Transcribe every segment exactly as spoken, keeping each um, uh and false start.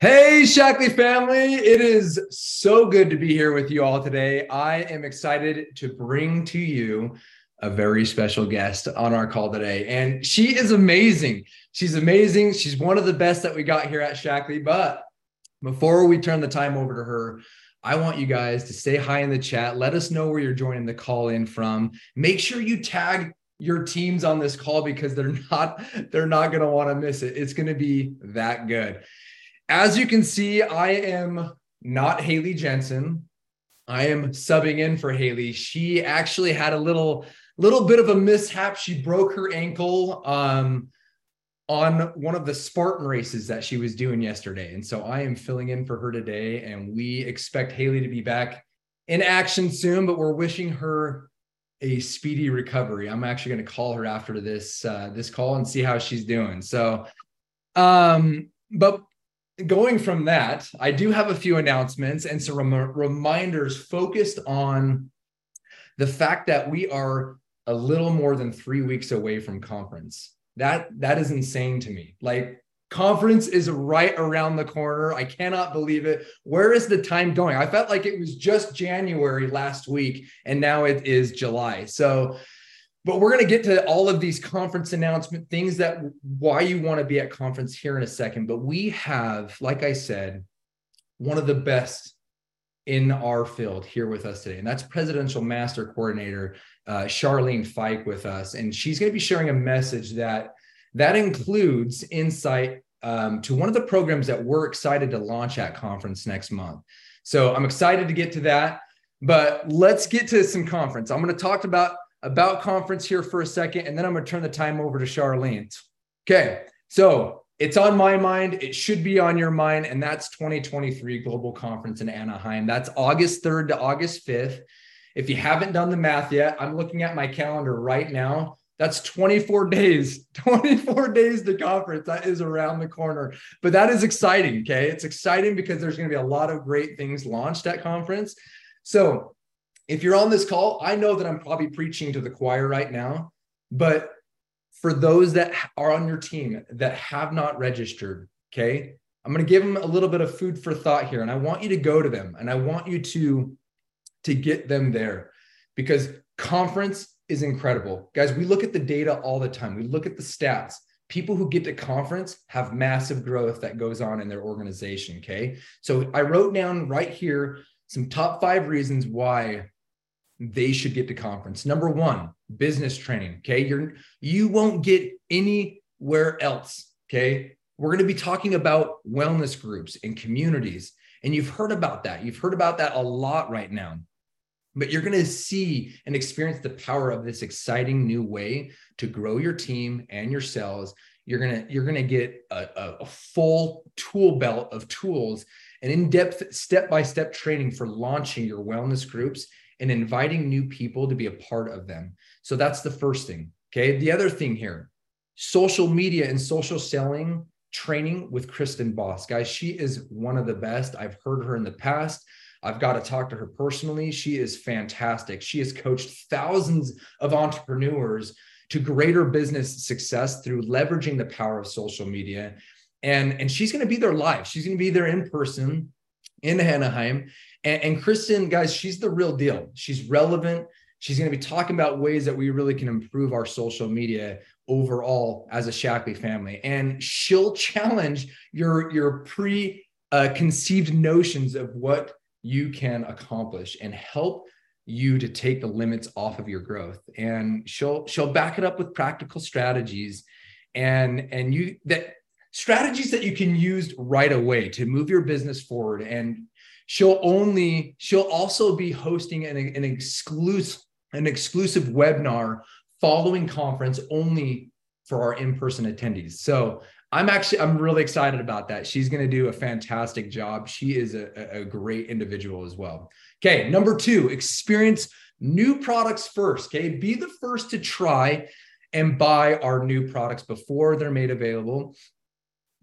Hey, Shaklee family. It is so good to be here with you all today. I am excited to bring to you a very special guest on our call today. And she is amazing. She's amazing. She's one of the best that we got here at Shaklee. But before we turn the time over to her, I want you guys to say hi in the chat. Let us know where you're joining the call in from. Make sure you tag your teams on this call because they're not, they're not going to want to miss it. It's going to be that good. As you can see, I am not Haley Jensen. I am subbing in for Haley. She actually had a little, little bit of a mishap. She broke her ankle um, on one of the Spartan races that she was doing yesterday. And so I am filling in for her today, and we expect Haley to be back in action soon, but we're wishing her a speedy recovery. I'm actually going to call her after this, uh, this call and see how she's doing. So, um, but going from that, I do have a few announcements and some rem- reminders focused on the fact that we are a little more than three weeks away from conference. That, that is insane to me. Like, conference is right around the corner. I cannot believe it. Where is the time going? I felt like it was just January last week, and now it is July. So, but we're going to get to all of these conference announcement things that why you want to be at conference here in a second. But we have, like I said, one of the best in our field here with us today. And that's Presidential Master Coordinator uh, Charlene Fike with us. And she's going to be sharing a message that that includes insight um, to one of the programs that we're excited to launch at conference next month. So I'm excited to get to that, but let's get to some conference. I'm going to talk about about conference here for a second, and then I'm going to turn the time over to Charlene. Okay, so it's on my mind. It should be on your mind, and that's twenty twenty-three Global Conference in Anaheim. That's August third to August fifth. If you haven't done the math yet, I'm looking at my calendar right now. That's twenty-four days, twenty-four days to conference. That is around the corner, but that is exciting, okay? It's exciting because there's going to be a lot of great things launched at conference. So if you're on this call, I know that I'm probably preaching to the choir right now, but for those that are on your team that have not registered, okay, I'm going to give them a little bit of food for thought here, and I want you to go to them, and I want you to, to get them there, because conference is incredible. Guys, we look at the data all the time. We look at the stats. People who get to conference have massive growth that goes on in their organization, okay? So I wrote down right here some top five reasons why they should get to conference. Number one, business training, okay? You're, you won't get anywhere else, okay? We're going to be talking about wellness groups and communities, and you've heard about that. You've heard about that a lot right now, but you're going to see and experience the power of this exciting new way to grow your team and your sales. You're going to, you're going to get a, a full tool belt of tools and in-depth step-by-step training for launching your wellness groups and inviting new people to be a part of them. So that's the first thing, okay? The other thing here, social media and social selling training with Kristen Boss. Guys, she is one of the best. I've heard her in the past. I've got to talk to her personally. She is fantastic. She has coached thousands of entrepreneurs to greater business success through leveraging the power of social media. And, and she's going to be there live. She's going to be there in person in Anaheim. And, and Kristen, guys, she's the real deal. She's relevant. She's going to be talking about ways that we really can improve our social media overall as a Shaklee family. And she'll challenge your, your preconceived uh, notions of what you can accomplish and help you to take the limits off of your growth. And she'll, she'll back it up with practical strategies and, and you that strategies that you can use right away to move your business forward. And she'll only, she'll also be hosting an, an exclusive, an exclusive webinar following conference only for our in-person attendees. So I'm actually, I'm really excited about that. She's going to do a fantastic job. She is a, a great individual as well. Okay. Number two, experience new products first. Okay. Be the first to try and buy our new products before they're made available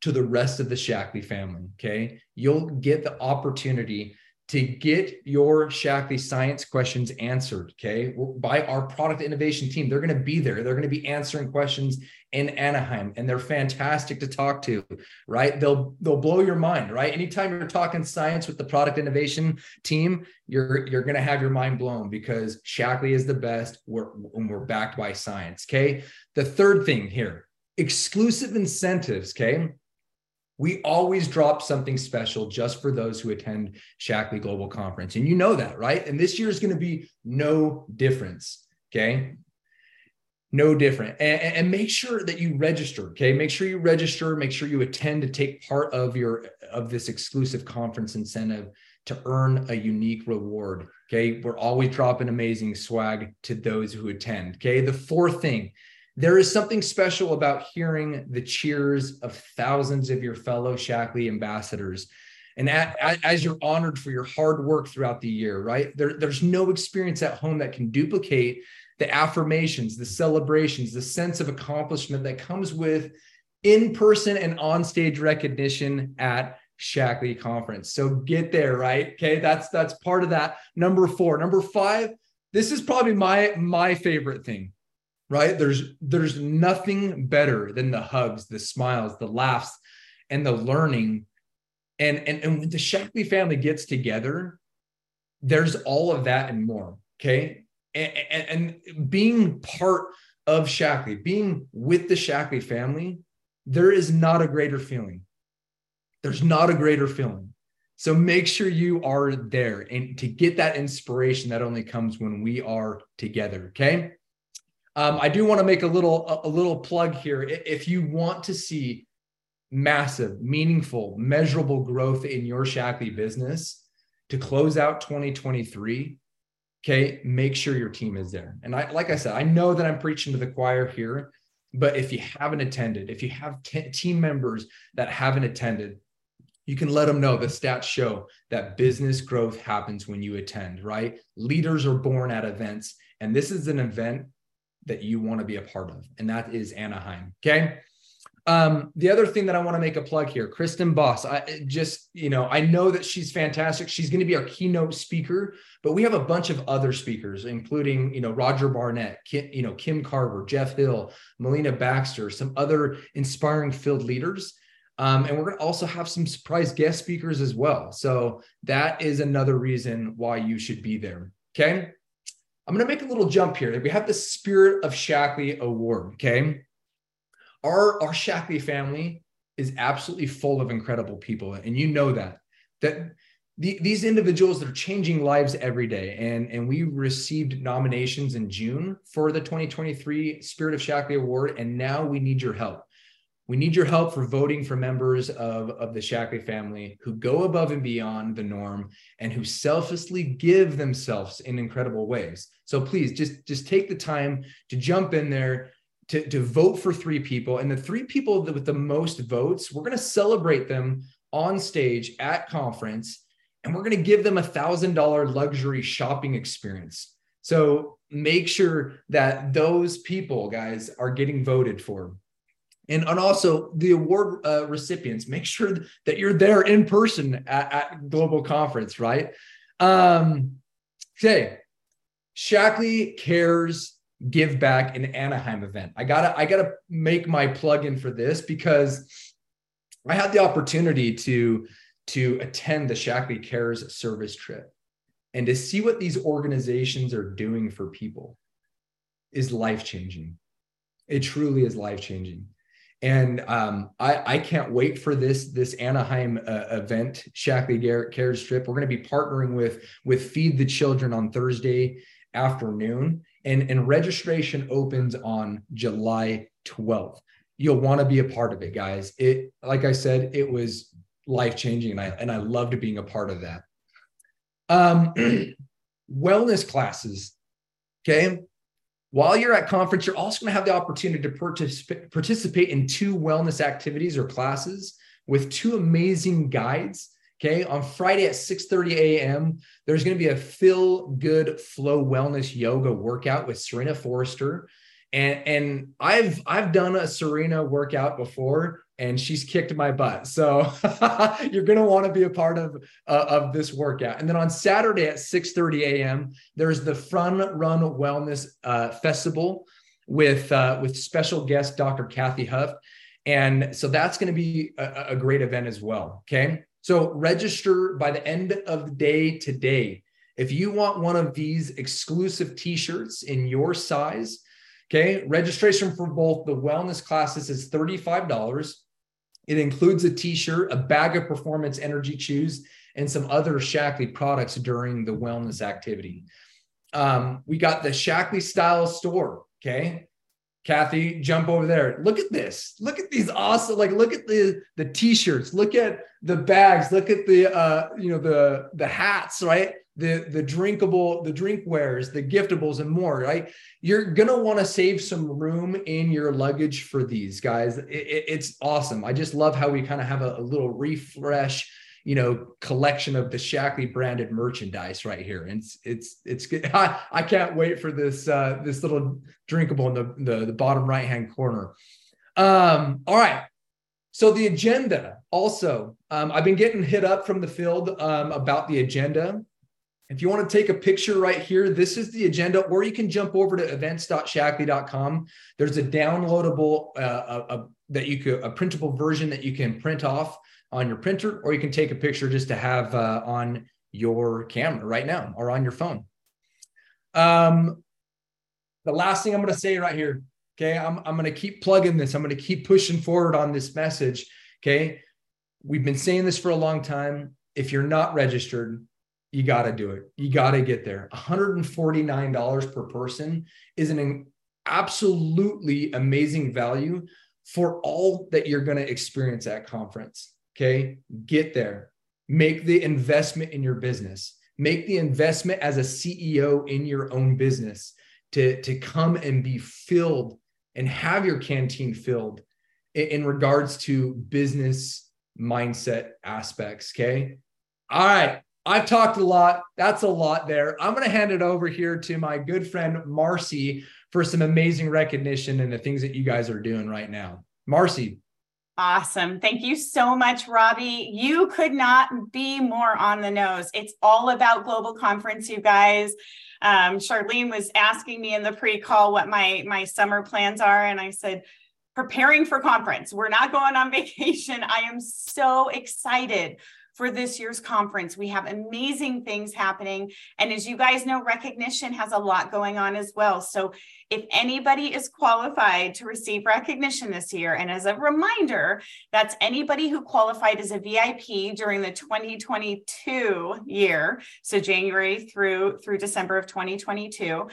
to the rest of the Shaklee family. Okay. You'll get the opportunity to get your Shaklee science questions answered, okay, by our product innovation team. They're going to be there. They're going to be answering questions in Anaheim, and they're fantastic to talk to, right? They'll they'll blow your mind, right? Anytime you're talking science with the product innovation team, you're you're going to have your mind blown, because Shaklee is the best we're, when we're backed by science, okay? The third thing here, exclusive incentives, okay? We always drop something special just for those who attend Shaklee Global Conference. And you know that, right? And this year is going to be no difference, okay? No different. And, and make sure that you register, okay? Make sure you register. Make sure you attend to take part of, your, of this exclusive conference incentive to earn a unique reward, okay? We're always dropping amazing swag to those who attend, okay? The fourth thing, there is something special about hearing the cheers of thousands of your fellow Shaklee ambassadors. And at, at, as you're honored for your hard work throughout the year, right? There, there's no experience at home that can duplicate the affirmations, the celebrations, the sense of accomplishment that comes with in-person and on-stage recognition at Shaklee Conference. So get there, right? Okay, that's, that's part of that. Number four. Number five, this is probably my, my favorite thing. Right? There's, there's nothing better than the hugs, the smiles, the laughs, and the learning. And, and, and when the Shaklee family gets together, there's all of that and more. Okay. And, and, and being part of Shaklee, being with the Shaklee family, there is not a greater feeling. There's not a greater feeling. So make sure you are there and to get that inspiration that only comes when we are together. Okay. Um, I do want to make a little a little plug here. If you want to see massive, meaningful, measurable growth in your Shaklee business to close out twenty twenty-three, okay, make sure your team is there. And I, like I said, I know that I'm preaching to the choir here, but if you haven't attended, if you have t- team members that haven't attended, you can let them know. The stats show that business growth happens when you attend, right? Leaders are born at events, and this is an event that you want to be a part of, and that is Anaheim, okay? Um, the other thing that I want to make a plug here, Kristen Boss, I just, you know, I know that she's fantastic. She's going to be our keynote speaker, but we have a bunch of other speakers, including, you know, Roger Barnett, Kim, you know, Kim Carver, Jeff Hill, Melina Baxter, some other inspiring field leaders. Um, and we're going to also have some surprise guest speakers as well. So that is another reason why you should be there, okay? I'm going to make a little jump here. We have the Spirit of Shaklee Award, okay? Our, our Shaklee family is absolutely full of incredible people, and you know that. That the, these individuals that are changing lives every day, and, and we received nominations in June for the twenty twenty-three Spirit of Shaklee Award, and now we need your help. We need your help for voting for members of, of the Shaklee family who go above and beyond the norm and who selflessly give themselves in incredible ways. So please just, just take the time to jump in there, to, to vote for three people. And the three people that with the most votes, we're going to celebrate them on stage at conference, and we're going to give them a one thousand dollars luxury shopping experience. So make sure that those people, guys, are getting voted for. And, and also the award uh, recipients, make sure that you're there in person at, at Global Conference, right? Um, okay, Shaklee Cares Give Back in Anaheim event. I gotta, I gotta make my plug in for this, because I had the opportunity to, to attend the Shaklee Cares service trip, and to see what these organizations are doing for people is life-changing. It truly is life-changing. And um, I, I can't wait for this, this Anaheim uh, event, Shaklee Cares Trip. We're going to be partnering with, with Feed the Children on Thursday afternoon. And, and registration opens on July twelfth. You'll want to be a part of it, guys. It, like I said, it was life-changing, and I, and I loved being a part of that. Um, wellness classes, okay? While you're at conference, you're also going to have the opportunity to particip- participate in two wellness activities or classes with two amazing guides. Okay, on Friday at six thirty a.m., there's going to be a Feel Good Flow Wellness Yoga workout with Serena Forster And, and I've, I've done a Serena workout before and she's kicked my butt. So you're going to want to be a part of, uh, of this workout. And then on Saturday at six thirty a m, there's the Fun Run Wellness uh, Festival with, uh, with special guest, Doctor Kathy Huff. And so that's going to be a, a great event as well. Okay. So register by the end of the day today. If you want one of these exclusive t-shirts in your size, okay, registration for both the wellness classes is thirty-five dollars. It includes a t-shirt, a bag of performance energy chews, and some other Shaklee products during the wellness activity. Um, we got the Shaklee style store, okay? Kathy, jump over there. Look at this. Look at these awesome, like look at the, the t-shirts, look at the bags, look at the, uh, you know, the, the hats, right? The, the drinkable, the drinkwares, the giftables and more, right? You're going to want to save some room in your luggage for these guys. It, it, it's awesome. I just love how we kind of have a, a little refresh, you know, collection of the Shaklee branded merchandise right here. And it's, it's, it's good. I, I can't wait for this, uh, this little drinkable in the, the, the bottom right-hand corner. Um, all right. So the agenda also, um, I've been getting hit up from the field um, about the agenda. If you want to take a picture right here, this is the agenda, or you can jump over to events dot shaklee dot com. There's a downloadable, uh, a, a, that you could, a printable version that you can print off on your printer, or you can take a picture just to have uh, on your camera right now or on your phone. Um, the last thing I'm going to say right here, okay, I'm, I'm going to keep plugging this. I'm going to keep pushing forward on this message, okay? We've been saying this for a long time. If you're not registered, you got to do it. You got to get there. one hundred forty-nine dollars per person is an absolutely amazing value for all that you're going to experience at conference. Okay. Get there. Make the investment in your business. Make the investment as a C E O in your own business to, to come and be filled and have your canteen filled in, in regards to business mindset aspects. Okay. All right. I've talked a lot. That's a lot there. I'm going to hand it over here to my good friend, Marcy, for some amazing recognition and the things that you guys are doing right now. Marcy. Awesome. Thank you so much, Robbie. You could not be more on the nose. It's all about global conference, you guys. Um, Charlene was asking me in the pre-call what my, my summer plans are. And I said, preparing for conference. We're not going on vacation. I am so excited for this year's conference. We have amazing things happening. And as you guys know, recognition has a lot going on as well. So if anybody is qualified to receive recognition this year, and as a reminder, that's anybody who qualified as a V I P during the twenty twenty-two year, so January through, through December of twenty twenty-two,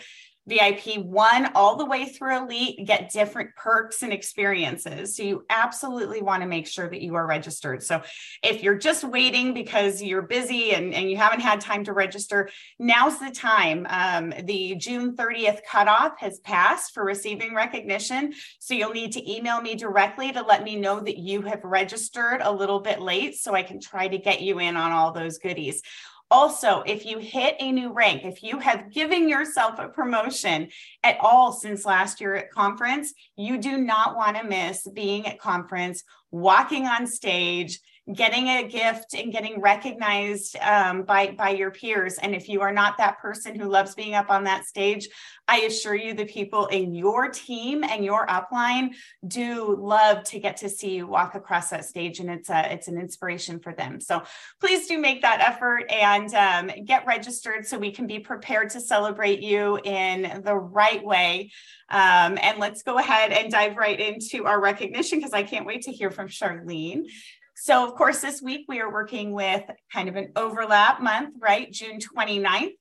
V I P one all the way through elite, get different perks and experiences. So you absolutely want to make sure that you are registered. So if you're just waiting because you're busy and, and you haven't had time to register, now's the time. Um, the June thirtieth cutoff has passed for receiving recognition. So you'll need to email me directly to let me know that you have registered a little bit late so I can try to get you in on all those goodies. Also, if you hit a new rank, if you have given yourself a promotion at all since last year at conference, you do not want to miss being at conference, walking on stage, getting a gift and getting recognized um, by, by your peers. And if you are not that person who loves being up on that stage, I assure you the people in your team and your upline do love to get to see you walk across that stage. And it's a, it's an inspiration for them. So please do make that effort and um, get registered so we can be prepared to celebrate you in the right way. Um, and let's go ahead and dive right into our recognition because I can't wait to hear from Charlene. So, of course, this week we are working with kind of an overlap month, right? June twenty-ninth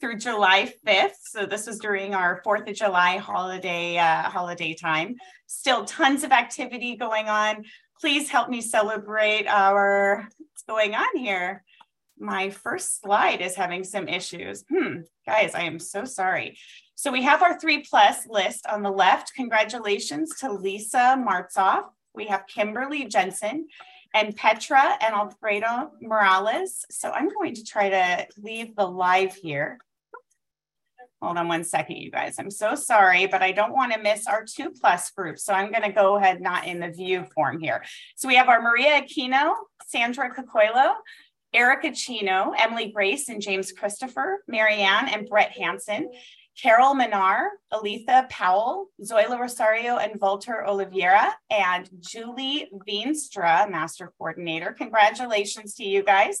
through July fifth. So this was during our fourth of July holiday, uh, holiday time. Still tons of activity going on. Please help me celebrate our, what's going on here? My first slide is having some issues. Hmm, guys, I am so sorry. So we have our three plus list on the left. Congratulations to Lisa Martsoff. We have Kimberly Jensen and Petra and Alfredo Morales. So I'm going to try to leave the live here. Hold on one second, you guys. I'm so sorry, but I don't want to miss our two plus group. So I'm going to go ahead, not in the view form here. So we have our Maria Aquino, Sandra Cocoilo, Erica Chino, Emily Grace and James Christopher, Marianne and Brett Hansen, Carol Minar, Aletha Powell, Zoila Rosario and Volter Oliveira, and Julie Veenstra, Master Coordinator. Congratulations to you guys.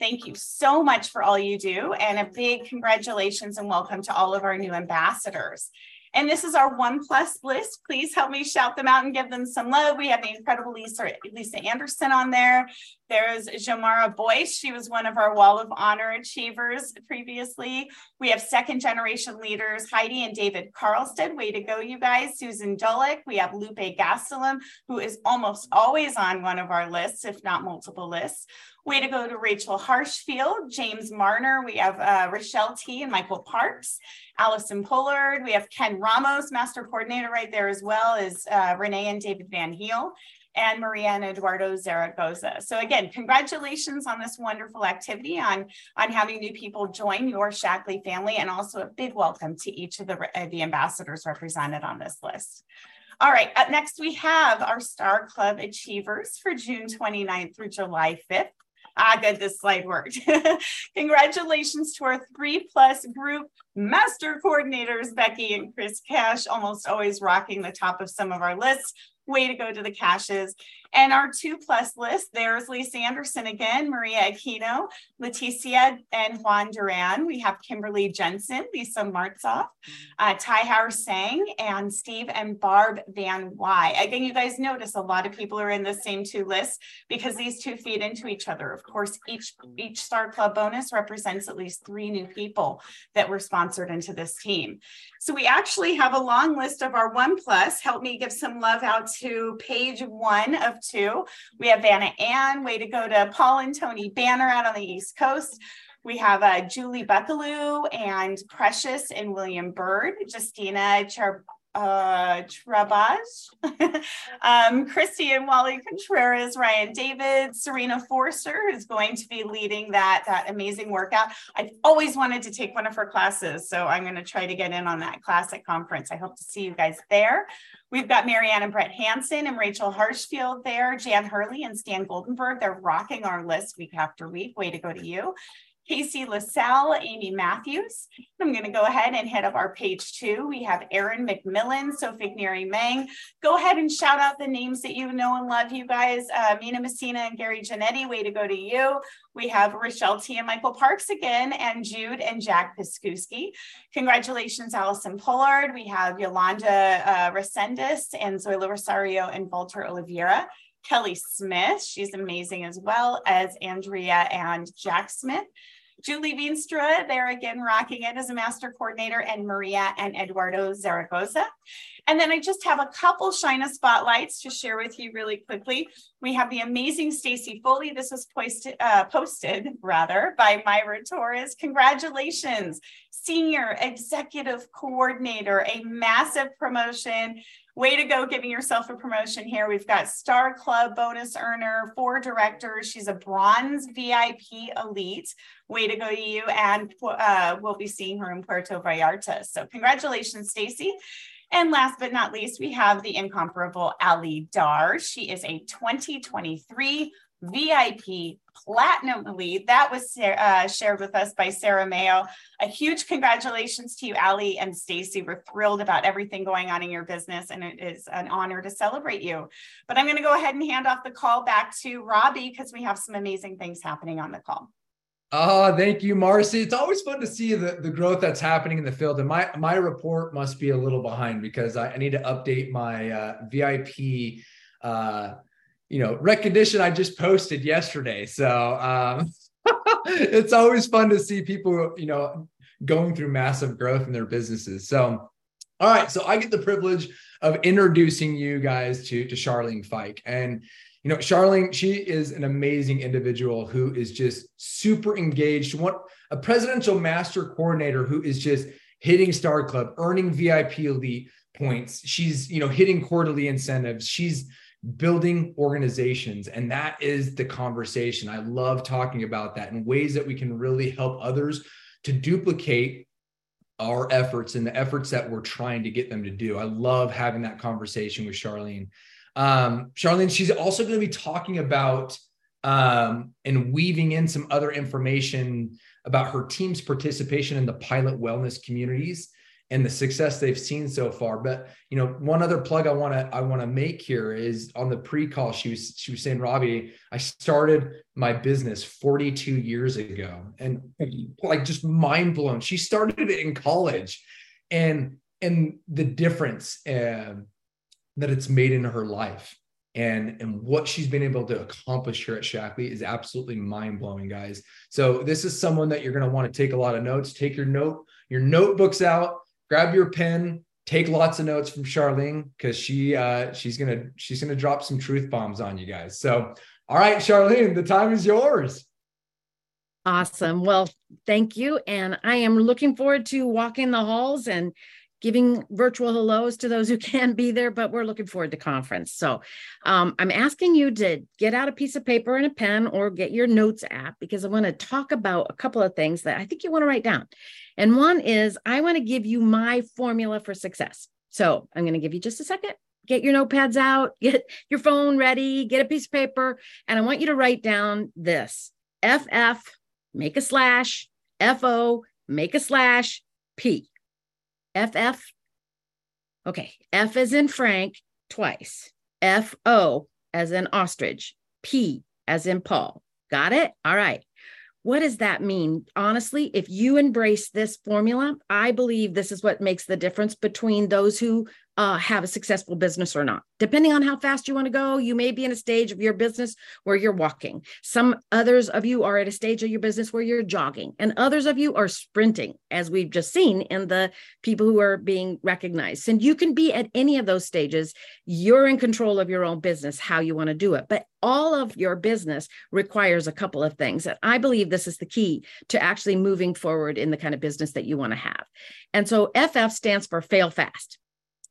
Thank you so much for all you do, and a big congratulations and welcome to all of our new ambassadors. And this is our one plus list. Please help me shout them out and give them some love. We have the incredible Lisa, Lisa Anderson on there. There's Jamara Boyce. She was one of our Wall of Honor achievers previously. We have second generation leaders, Heidi and David Carlston. Way to go, you guys. Susan Dulick. We have Lupe Gastelum, who is almost always on one of our lists, if not multiple lists. Way to go to Rachel Harshfield, James Marner. We have uh, Rochelle T. and Michael Parks, Allison Pollard. We have Ken Ramos, Master Coordinator right there, as well as uh, Renee and David Van Heel, and Maria and Eduardo Zaragoza. So again, congratulations on this wonderful activity, on, on having new people join your Shaklee family, and also a big welcome to each of the, uh, the ambassadors represented on this list. All right, up next we have our Star Club Achievers for June twenty-ninth through July fifth. Ah, good, this slide worked. Congratulations to our three plus group master coordinators, Becky and Chris Cash, almost always rocking the top of some of our lists. Way to go to the Cashes. And our two plus list, there's Lisa Anderson again, Maria Aquino, Leticia and Juan Duran. We have Kimberly Jensen, Lisa Martsoff, uh, Taihar Sang, and Steve and Barb Van Y. Again, you guys notice a lot of people are in the same two lists because these two feed into each other. Of course, each, each Star Club bonus represents at least three new people that were sponsored into this team. So we actually have a long list of our one plus. Help me give some love out to page one of two. We have Vanna Ann, way to go to Paul and Tony Banner out on the East Coast. We have uh, Julie Buckaloo and Precious and William Bird, Justina Char uh, Trabaj, um, Christy and Wally Contreras, Ryan David, Serena Forster, who's going to be leading that, that amazing workout. I've always wanted to take one of her classes, so I'm going to try to get in on that class at conference. I hope to see you guys there. We've got Marianne and Brett Hansen and Rachel Harshfield there, Jan Hurley and Stan Goldenberg. They're rocking our list week after week. Way to go to you. Casey LaSalle, Amy Matthews. I'm going to go ahead and head up our page two. We have Erin McMillan, Sofigneri Meng. Go ahead and shout out the names that you know and love, you guys. Uh, Mina Messina and Gary Janetti, way to go to you. We have Rochelle T. and Michael Parks again, and Jude and Jack Piskuski. Congratulations, Allison Pollard. We have Yolanda uh, Resendis and Zoila Rosario and Volter Oliveira. Kelly Smith, she's amazing, as well as Andrea and Jack Smith. Julie Veenstra, there again, rocking it as a master coordinator, and Maria and Eduardo Zaragoza. And then I just have a couple Shina spotlights to share with you really quickly. We have the amazing Stacy Foley. This was posted, uh, posted rather by Myra Torres. Congratulations, Senior Executive Coordinator, a massive promotion. Way to go, giving yourself a promotion here. We've got Star Club bonus earner, four directors. She's a bronze V I P elite. Way to go to you, and uh, we'll be seeing her in Puerto Vallarta. So congratulations, Stacy. And last but not least, we have the incomparable Ali Dar. She is a twenty twenty-three V I P Platinum Elite. That was uh, shared with us by Sarah Mayo. A huge congratulations to you, Ali and Stacy. We're thrilled about everything going on in your business, and it is an honor to celebrate you. But I'm going to go ahead and hand off the call back to Robbie, because we have some amazing things happening on the call. Oh, thank you, Marcy. It's always fun to see the, the growth that's happening in the field. And my, my report must be a little behind, because I, I need to update my uh, V I P uh, you know, recognition I just posted yesterday. So um, it's always fun to see people, you know, going through massive growth in their businesses. So, all right. So I get the privilege of introducing you guys to, to Charlene Fike. And, you know, Charlene, she is an amazing individual who is just super engaged. What a presidential master coordinator who is just hitting Star Club, earning V I P elite points. She's, you know, hitting quarterly incentives. She's building organizations. And that is the conversation. I love talking about that, and ways that we can really help others to duplicate our efforts and the efforts that we're trying to get them to do. I love having that conversation with Charlene. Um, Charlene, she's also going to be talking about um, and weaving in some other information about her team's participation in the pilot wellness communities and the success they've seen so far. But, you know, one other plug I want to I want to make here is on the pre-call, she was she was saying, Robbie, I started my business forty-two years ago, and like just mind blown. She started it in college, and and the difference uh, that it's made in her life and and what she's been able to accomplish here at Shaklee is absolutely mind blowing, guys. So this is someone that you're going to want to take a lot of notes. Take your note your notebooks out. Grab your pen, take lots of notes from Charlene, because she uh, she's gonna she's gonna drop some truth bombs on you guys. So, all right, Charlene, the time is yours. Awesome. Well, thank you, and I am looking forward to walking the halls and giving virtual hellos to those who can't be there. But we're looking forward to conference. So, um, I'm asking you to get out a piece of paper and a pen, or get your notes app, because I want to talk about a couple of things that I think you want to write down. And one is, I want to give you my formula for success. So I'm going to give you just a second, get your notepads out, get your phone ready, get a piece of paper. And I want you to write down this: F F, make a slash, F O, make a slash, P. F F. Okay. F as in Frank twice. F O as in ostrich. P as in Paul. Got it? All right. What does that mean? Honestly, if you embrace this formula, I believe this is what makes the difference between those who uh, have a successful business or not. Depending on how fast you want to go, you may be in a stage of your business where you're walking. Some others of you are at a stage of your business where you're jogging, and others of you are sprinting, as we've just seen in the people who are being recognized. And you can be at any of those stages. You're in control of your own business, how you want to do it. But all of your business requires a couple of things. And I believe this is the key to actually moving forward in the kind of business that you want to have. And so F F stands for fail fast.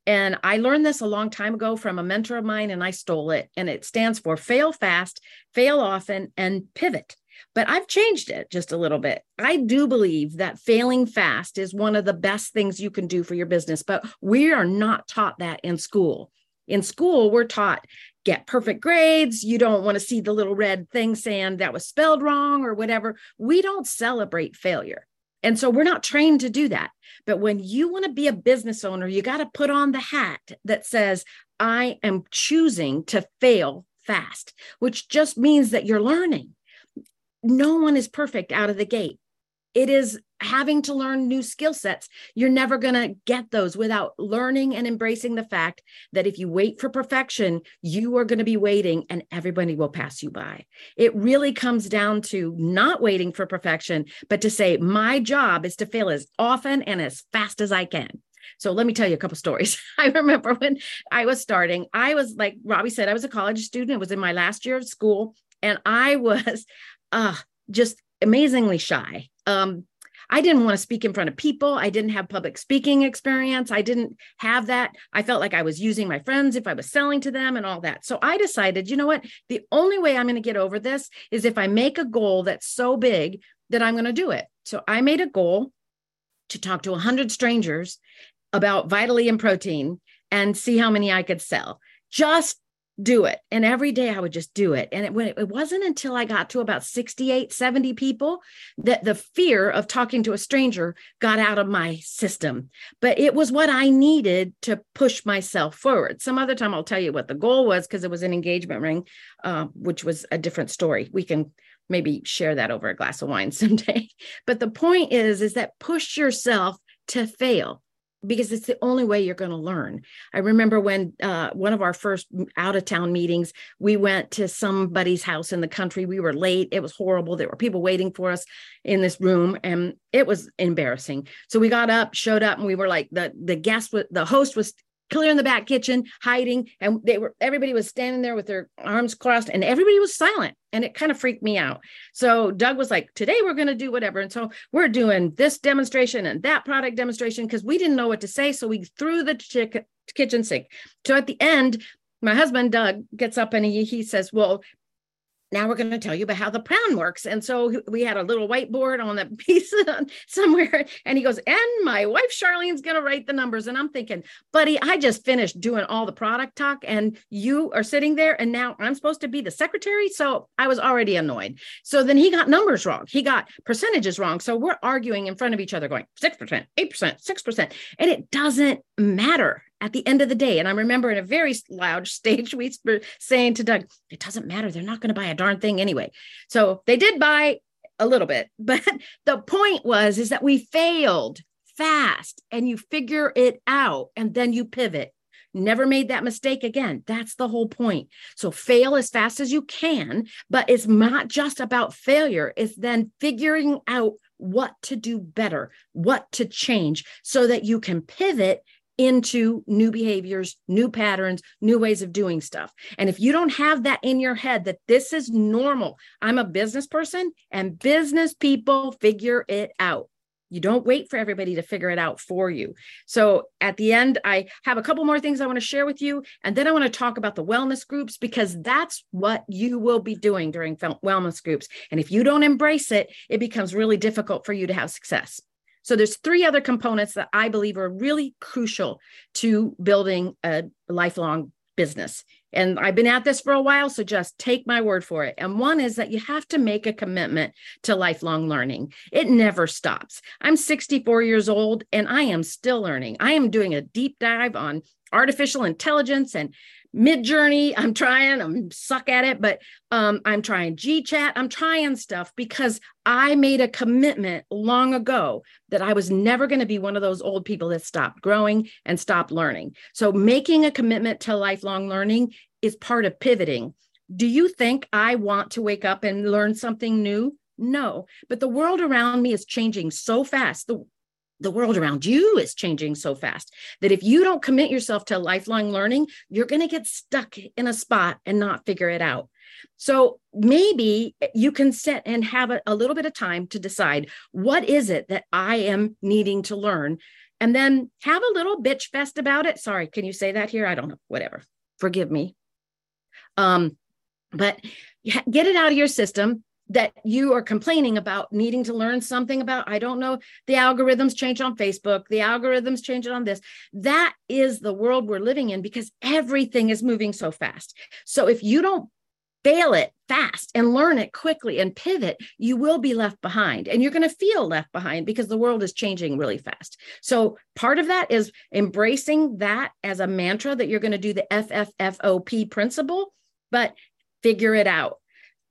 And I learned this a long time ago from a mentor of mine, and I stole it. And it stands for fail fast, fail often, and pivot. But I've changed it just a little bit. I do believe that failing fast is one of the best things you can do for your business, but we are not taught that in school. In school, we're taught get perfect grades. You don't want to see the little red thing saying that was spelled wrong or whatever. We don't celebrate failure. And so we're not trained to do that. But when you want to be a business owner, you got to put on the hat that says, I am choosing to fail fast, which just means that you're learning. No one is perfect out of the gate. It is having to learn new skill sets. You're never going to get those without learning and embracing the fact that if you wait for perfection, you are going to be waiting and everybody will pass you by. It really comes down to not waiting for perfection, but to say, my job is to fail as often and as fast as I can. So let me tell you a couple stories. I remember when I was starting, I was like Robbie said, I was a college student. It was in my last year of school, and I was uh, just amazingly shy. Um, I didn't want to speak in front of people. I didn't have public speaking experience. I didn't have that. I felt like I was using my friends if I was selling to them and all that. So I decided, you know what? The only way I'm going to get over this is if I make a goal that's so big that I'm going to do it. So I made a goal to talk to one hundred strangers about Vitaly protein and see how many I could sell. Just do it. And every day I would just do it. And it, it wasn't until I got to about sixty-eight, seventy people that the fear of talking to a stranger got out of my system. But it was what I needed to push myself forward. Some other time I'll tell you what the goal was, because it was an engagement ring, uh, which was a different story. We can maybe share that over a glass of wine someday. But the point is, is that push yourself to fail, because it's the only way you're going to learn. I remember when uh, one of our first out-of-town meetings, we went to somebody's house in the country. We were late. It was horrible. There were people waiting for us in this room, and it was embarrassing. So we got up, showed up, and we were like, the the guest, was, the host was clear in the back kitchen, hiding, and they were everybody was standing there with their arms crossed, and everybody was silent, and it kind of freaked me out. So Doug was like, today we're going to do whatever, and so we're doing this demonstration and that product demonstration, because we didn't know what to say, so we threw the chick- kitchen sink. So at the end, my husband Doug gets up and he, he says, well, now we're going to tell you about how the pound works. And so we had a little whiteboard on that piece somewhere. And he goes, and my wife, Charlene's going to write the numbers. And I'm thinking, buddy, I just finished doing all the product talk and you are sitting there. And now I'm supposed to be the secretary. So I was already annoyed. So then he got numbers wrong. He got percentages wrong. So we're arguing in front of each other going six percent, eight percent, six percent. And it doesn't matter at the end of the day. And I remember in a very loud stage, we were saying to Doug, it doesn't matter. They're not going to buy a darn thing anyway. So they did buy a little bit, but the point was, is that we failed fast and you figure it out and then you pivot. Never made that mistake again. That's the whole point. So fail as fast as you can, but it's not just about failure. It's then figuring out what to do better, what to change so that you can pivot into new behaviors, new patterns, new ways of doing stuff. And if you don't have that in your head that this is normal, I'm a business person and business people figure it out. You don't wait for everybody to figure it out for you. So at the end, I have a couple more things I want to share with you. And then I want to talk about the wellness groups because that's what you will be doing during wellness groups. And if you don't embrace it, it becomes really difficult for you to have success. So there's three other components that I believe are really crucial to building a lifelong business. And I've been at this for a while, so just take my word for it. And one is that you have to make a commitment to lifelong learning. It never stops. I'm sixty-four years old and I am still learning. I am doing a deep dive on artificial intelligence and Mid-journey. I'm trying, I'm suck at it, but um, I'm trying G chat. I'm trying stuff because I made a commitment long ago that I was never going to be one of those old people that stopped growing and stopped learning. So making a commitment to lifelong learning is part of pivoting. Do you think I want to wake up and learn something new? No, but the world around me is changing so fast. The The world around you is changing so fast that if you don't commit yourself to lifelong learning, you're going to get stuck in a spot and not figure it out. So maybe you can sit and have a, a little bit of time to decide what is it that I am needing to learn and then have a little bitch fest about it. Sorry, can you say that here? I don't know. Whatever. Forgive me. Um, but get it out of your system that you are complaining about needing to learn something about, I don't know, the algorithms change on Facebook, the algorithms change on this. That is the world we're living in because everything is moving so fast. So if you don't fail it fast and learn it quickly and pivot, you will be left behind and you're going to feel left behind because the world is changing really fast. So part of that is embracing that as a mantra that you're going to do the F F F O P principle, but figure it out,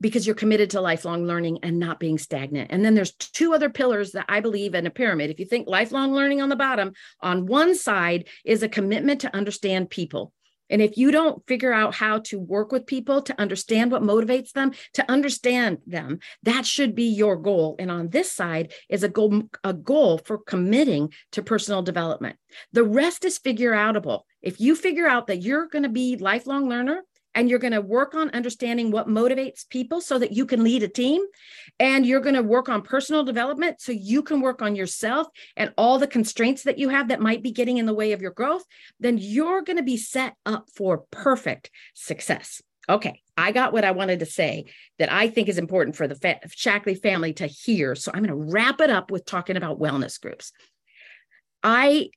because you're committed to lifelong learning and not being stagnant. And then there's two other pillars that I believe in a pyramid. If you think lifelong learning on the bottom, on one side is a commitment to understand people. And if you don't figure out how to work with people, to understand what motivates them, to understand them, that should be your goal. And on this side is a goal, a goal for committing to personal development. The rest is figure outable. If you figure out that you're going to be lifelong learner, and you're going to work on understanding what motivates people so that you can lead a team. And you're going to work on personal development so you can work on yourself and all the constraints that you have that might be getting in the way of your growth. Then you're going to be set up for perfect success. Okay, I got what I wanted to say that I think is important for the fa- Shaklee family to hear. So I'm going to wrap it up with talking about wellness groups. I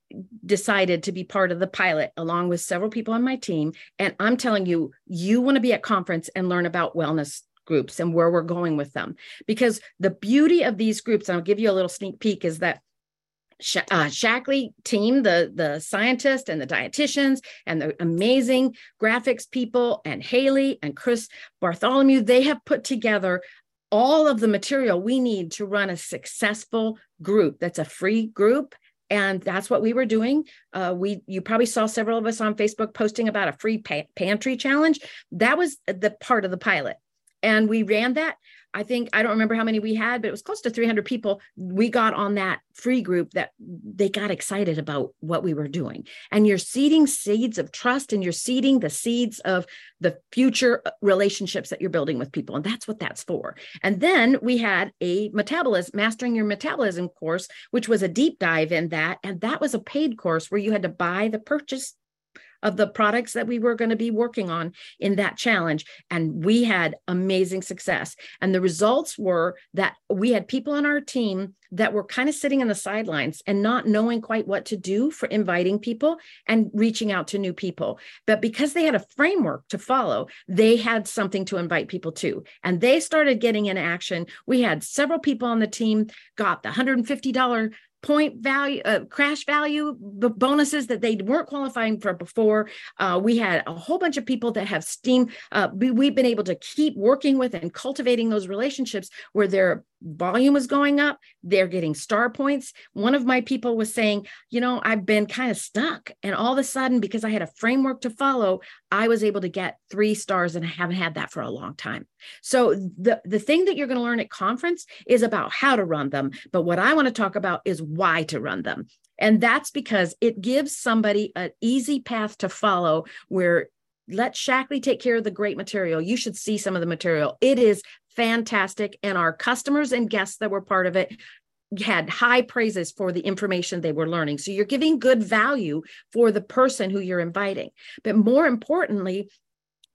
decided to be part of the pilot along with several people on my team. And I'm telling you, you want to be at conference and learn about wellness groups and where we're going with them. Because the beauty of these groups, and I'll give you a little sneak peek, is that Sh- uh, Shaklee team, the, the scientists and the dietitians and the amazing graphics people and Haley and Chris Bartholomew, they have put together all of the material we need to run a successful group. That's a free group. And that's what we were doing. Uh, we, you probably saw several of us on Facebook posting about a free pa- pantry challenge. That was the part of the pilot. And we ran that. I think, I don't remember how many we had, but it was close to three hundred people. We got on that free group that they got excited about what we were doing. And you're seeding seeds of trust and you're seeding the seeds of the future relationships that you're building with people. And that's what that's for. And then we had a metabolism, mastering your metabolism course, which was a deep dive in that. And that was a paid course where you had to buy the purchase of the products that we were going to be working on in that challenge. And we had amazing success. And the results were that we had people on our team that were kind of sitting on the sidelines and not knowing quite what to do for inviting people and reaching out to new people. But because they had a framework to follow, they had something to invite people to. And they started getting in action. We had several people on the team got the one hundred fifty dollars point value, uh, crash value, the bonuses that they weren't qualifying for before. Uh, we had a whole bunch of people that have STEAM. Uh, we, we've been able to keep working with and cultivating those relationships where their volume is going up. They're getting star points. One of my people was saying, you know, I've been kind of stuck. And all of a sudden, because I had a framework to follow, I was able to get three stars, and I haven't had that for a long time. So the, the thing that you're going to learn at conference is about how to run them. But what I want to talk about is why to run them. And that's because it gives somebody an easy path to follow where let Shaklee take care of the great material. You should see some of the material. It is fantastic. And our customers and guests that were part of it had high praises for the information they were learning. So you're giving good value for the person who you're inviting. But more importantly,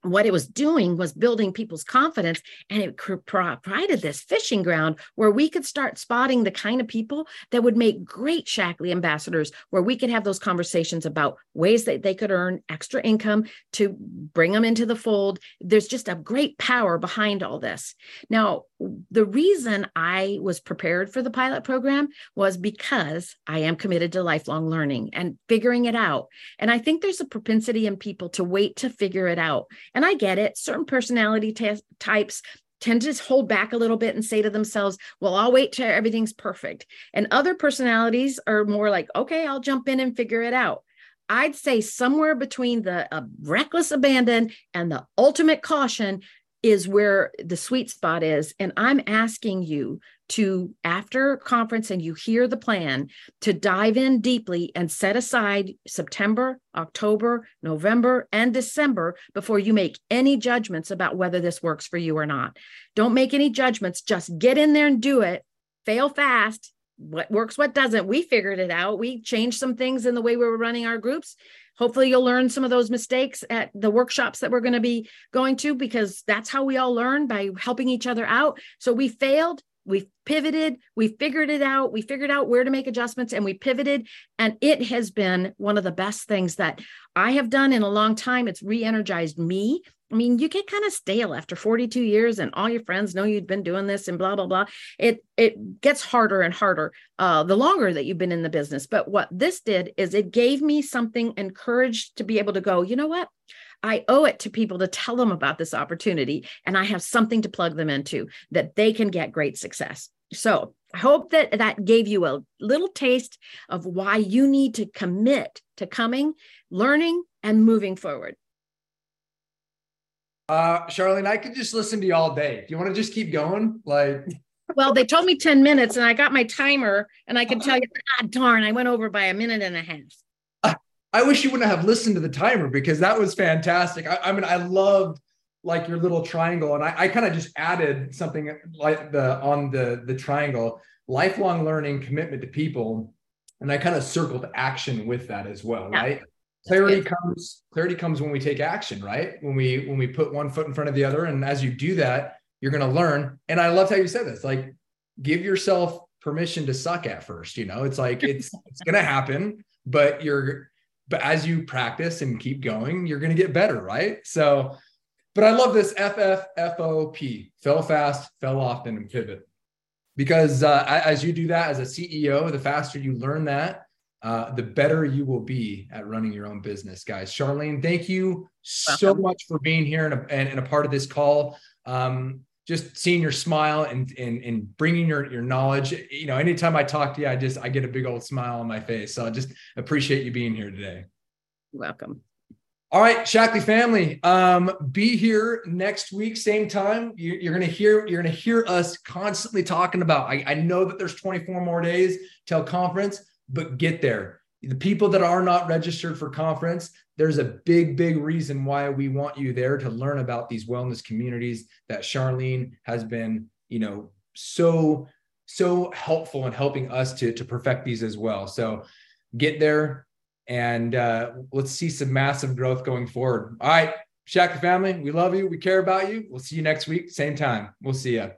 what it was doing was building people's confidence, and it provided this fishing ground where we could start spotting the kind of people that would make great Shaklee ambassadors, where we could have those conversations about ways that they could earn extra income to bring them into the fold. There's just a great power behind all this. Now, the reason I was prepared for the pilot program was because I am committed to lifelong learning and figuring it out. And I think there's a propensity in people to wait to figure it out. And I get it. Certain personality t- types tend to hold back a little bit and say to themselves, well, I'll wait till everything's perfect. And other personalities are more like, okay, I'll jump in and figure it out. I'd say somewhere between the uh, reckless abandon and the ultimate caution is where the sweet spot is. And I'm asking you to, after conference and you hear the plan, to dive in deeply and set aside September, October, November, and December before you make any judgments about whether this works for you or not. Don't make any judgments. Just get in there and do it. Fail fast. What works, what doesn't. We figured it out. We changed some things in the way we were running our groups. Hopefully you'll learn some of those mistakes at the workshops that we're going to be going to, because that's how we all learn, by helping each other out. So we failed, we pivoted, we figured it out, we figured out where to make adjustments, and we pivoted. And it has been one of the best things that I have done in a long time. It's re-energized me. I mean, you get kind of stale after forty-two years and all your friends know you've been doing this and blah, blah, blah. It it gets harder and harder uh, the longer that you've been in the business. But what this did is it gave me something and courage to be able to go, you know what? I owe it to people to tell them about this opportunity, and I have something to plug them into that they can get great success. So I hope that that gave you a little taste of why you need to commit to coming, learning, and moving forward. Uh, Charlene, I could just listen to you all day. Do you want to just keep going? Like, well, they told me ten minutes and I got my timer, and I can tell you, ah, darn, I went over by a minute and a half. I wish you wouldn't have listened to the timer, because that was fantastic. I, I mean, I loved like your little triangle, and I, I kind of just added something like the, on the, the triangle, lifelong learning, commitment to people. And I kind of circled action with that as well. Yeah. Right. Clarity comes, clarity comes when we take action, right? When we, when we put one foot in front of the other. And as you do that, you're going to learn. And I loved how you said this, like, give yourself permission to suck at first, you know, it's like, it's, it's going to happen, but you're, but as you practice and keep going, you're going to get better. Right. So, but I love this F F F O P, fell fast, fell often, and pivot, because uh, as you do that as a C E O, the faster you learn that, Uh, the better you will be at running your own business, guys. Charlene, thank you so much for being here and a, and, and a part of this call. Um, just seeing your smile and, and, and bringing your, your knowledge. You know, anytime I talk to you, I just, I get a big old smile on my face. So I just appreciate you being here today. Welcome. All right, Shaklee family, um, be here next week, same time. You, you're going to hear, you're going to hear us constantly talking about, I, I know that there's twenty-four more days till conference, but get there. The people that are not registered for conference, there's a big, big reason why we want you there, to learn about these wellness communities that Charlene has been, you know, so, so helpful in helping us to, to perfect these as well. So get there, and uh, let's see some massive growth going forward. All right, Shaklee family, we love you. We care about you. We'll see you next week, same time. We'll see you.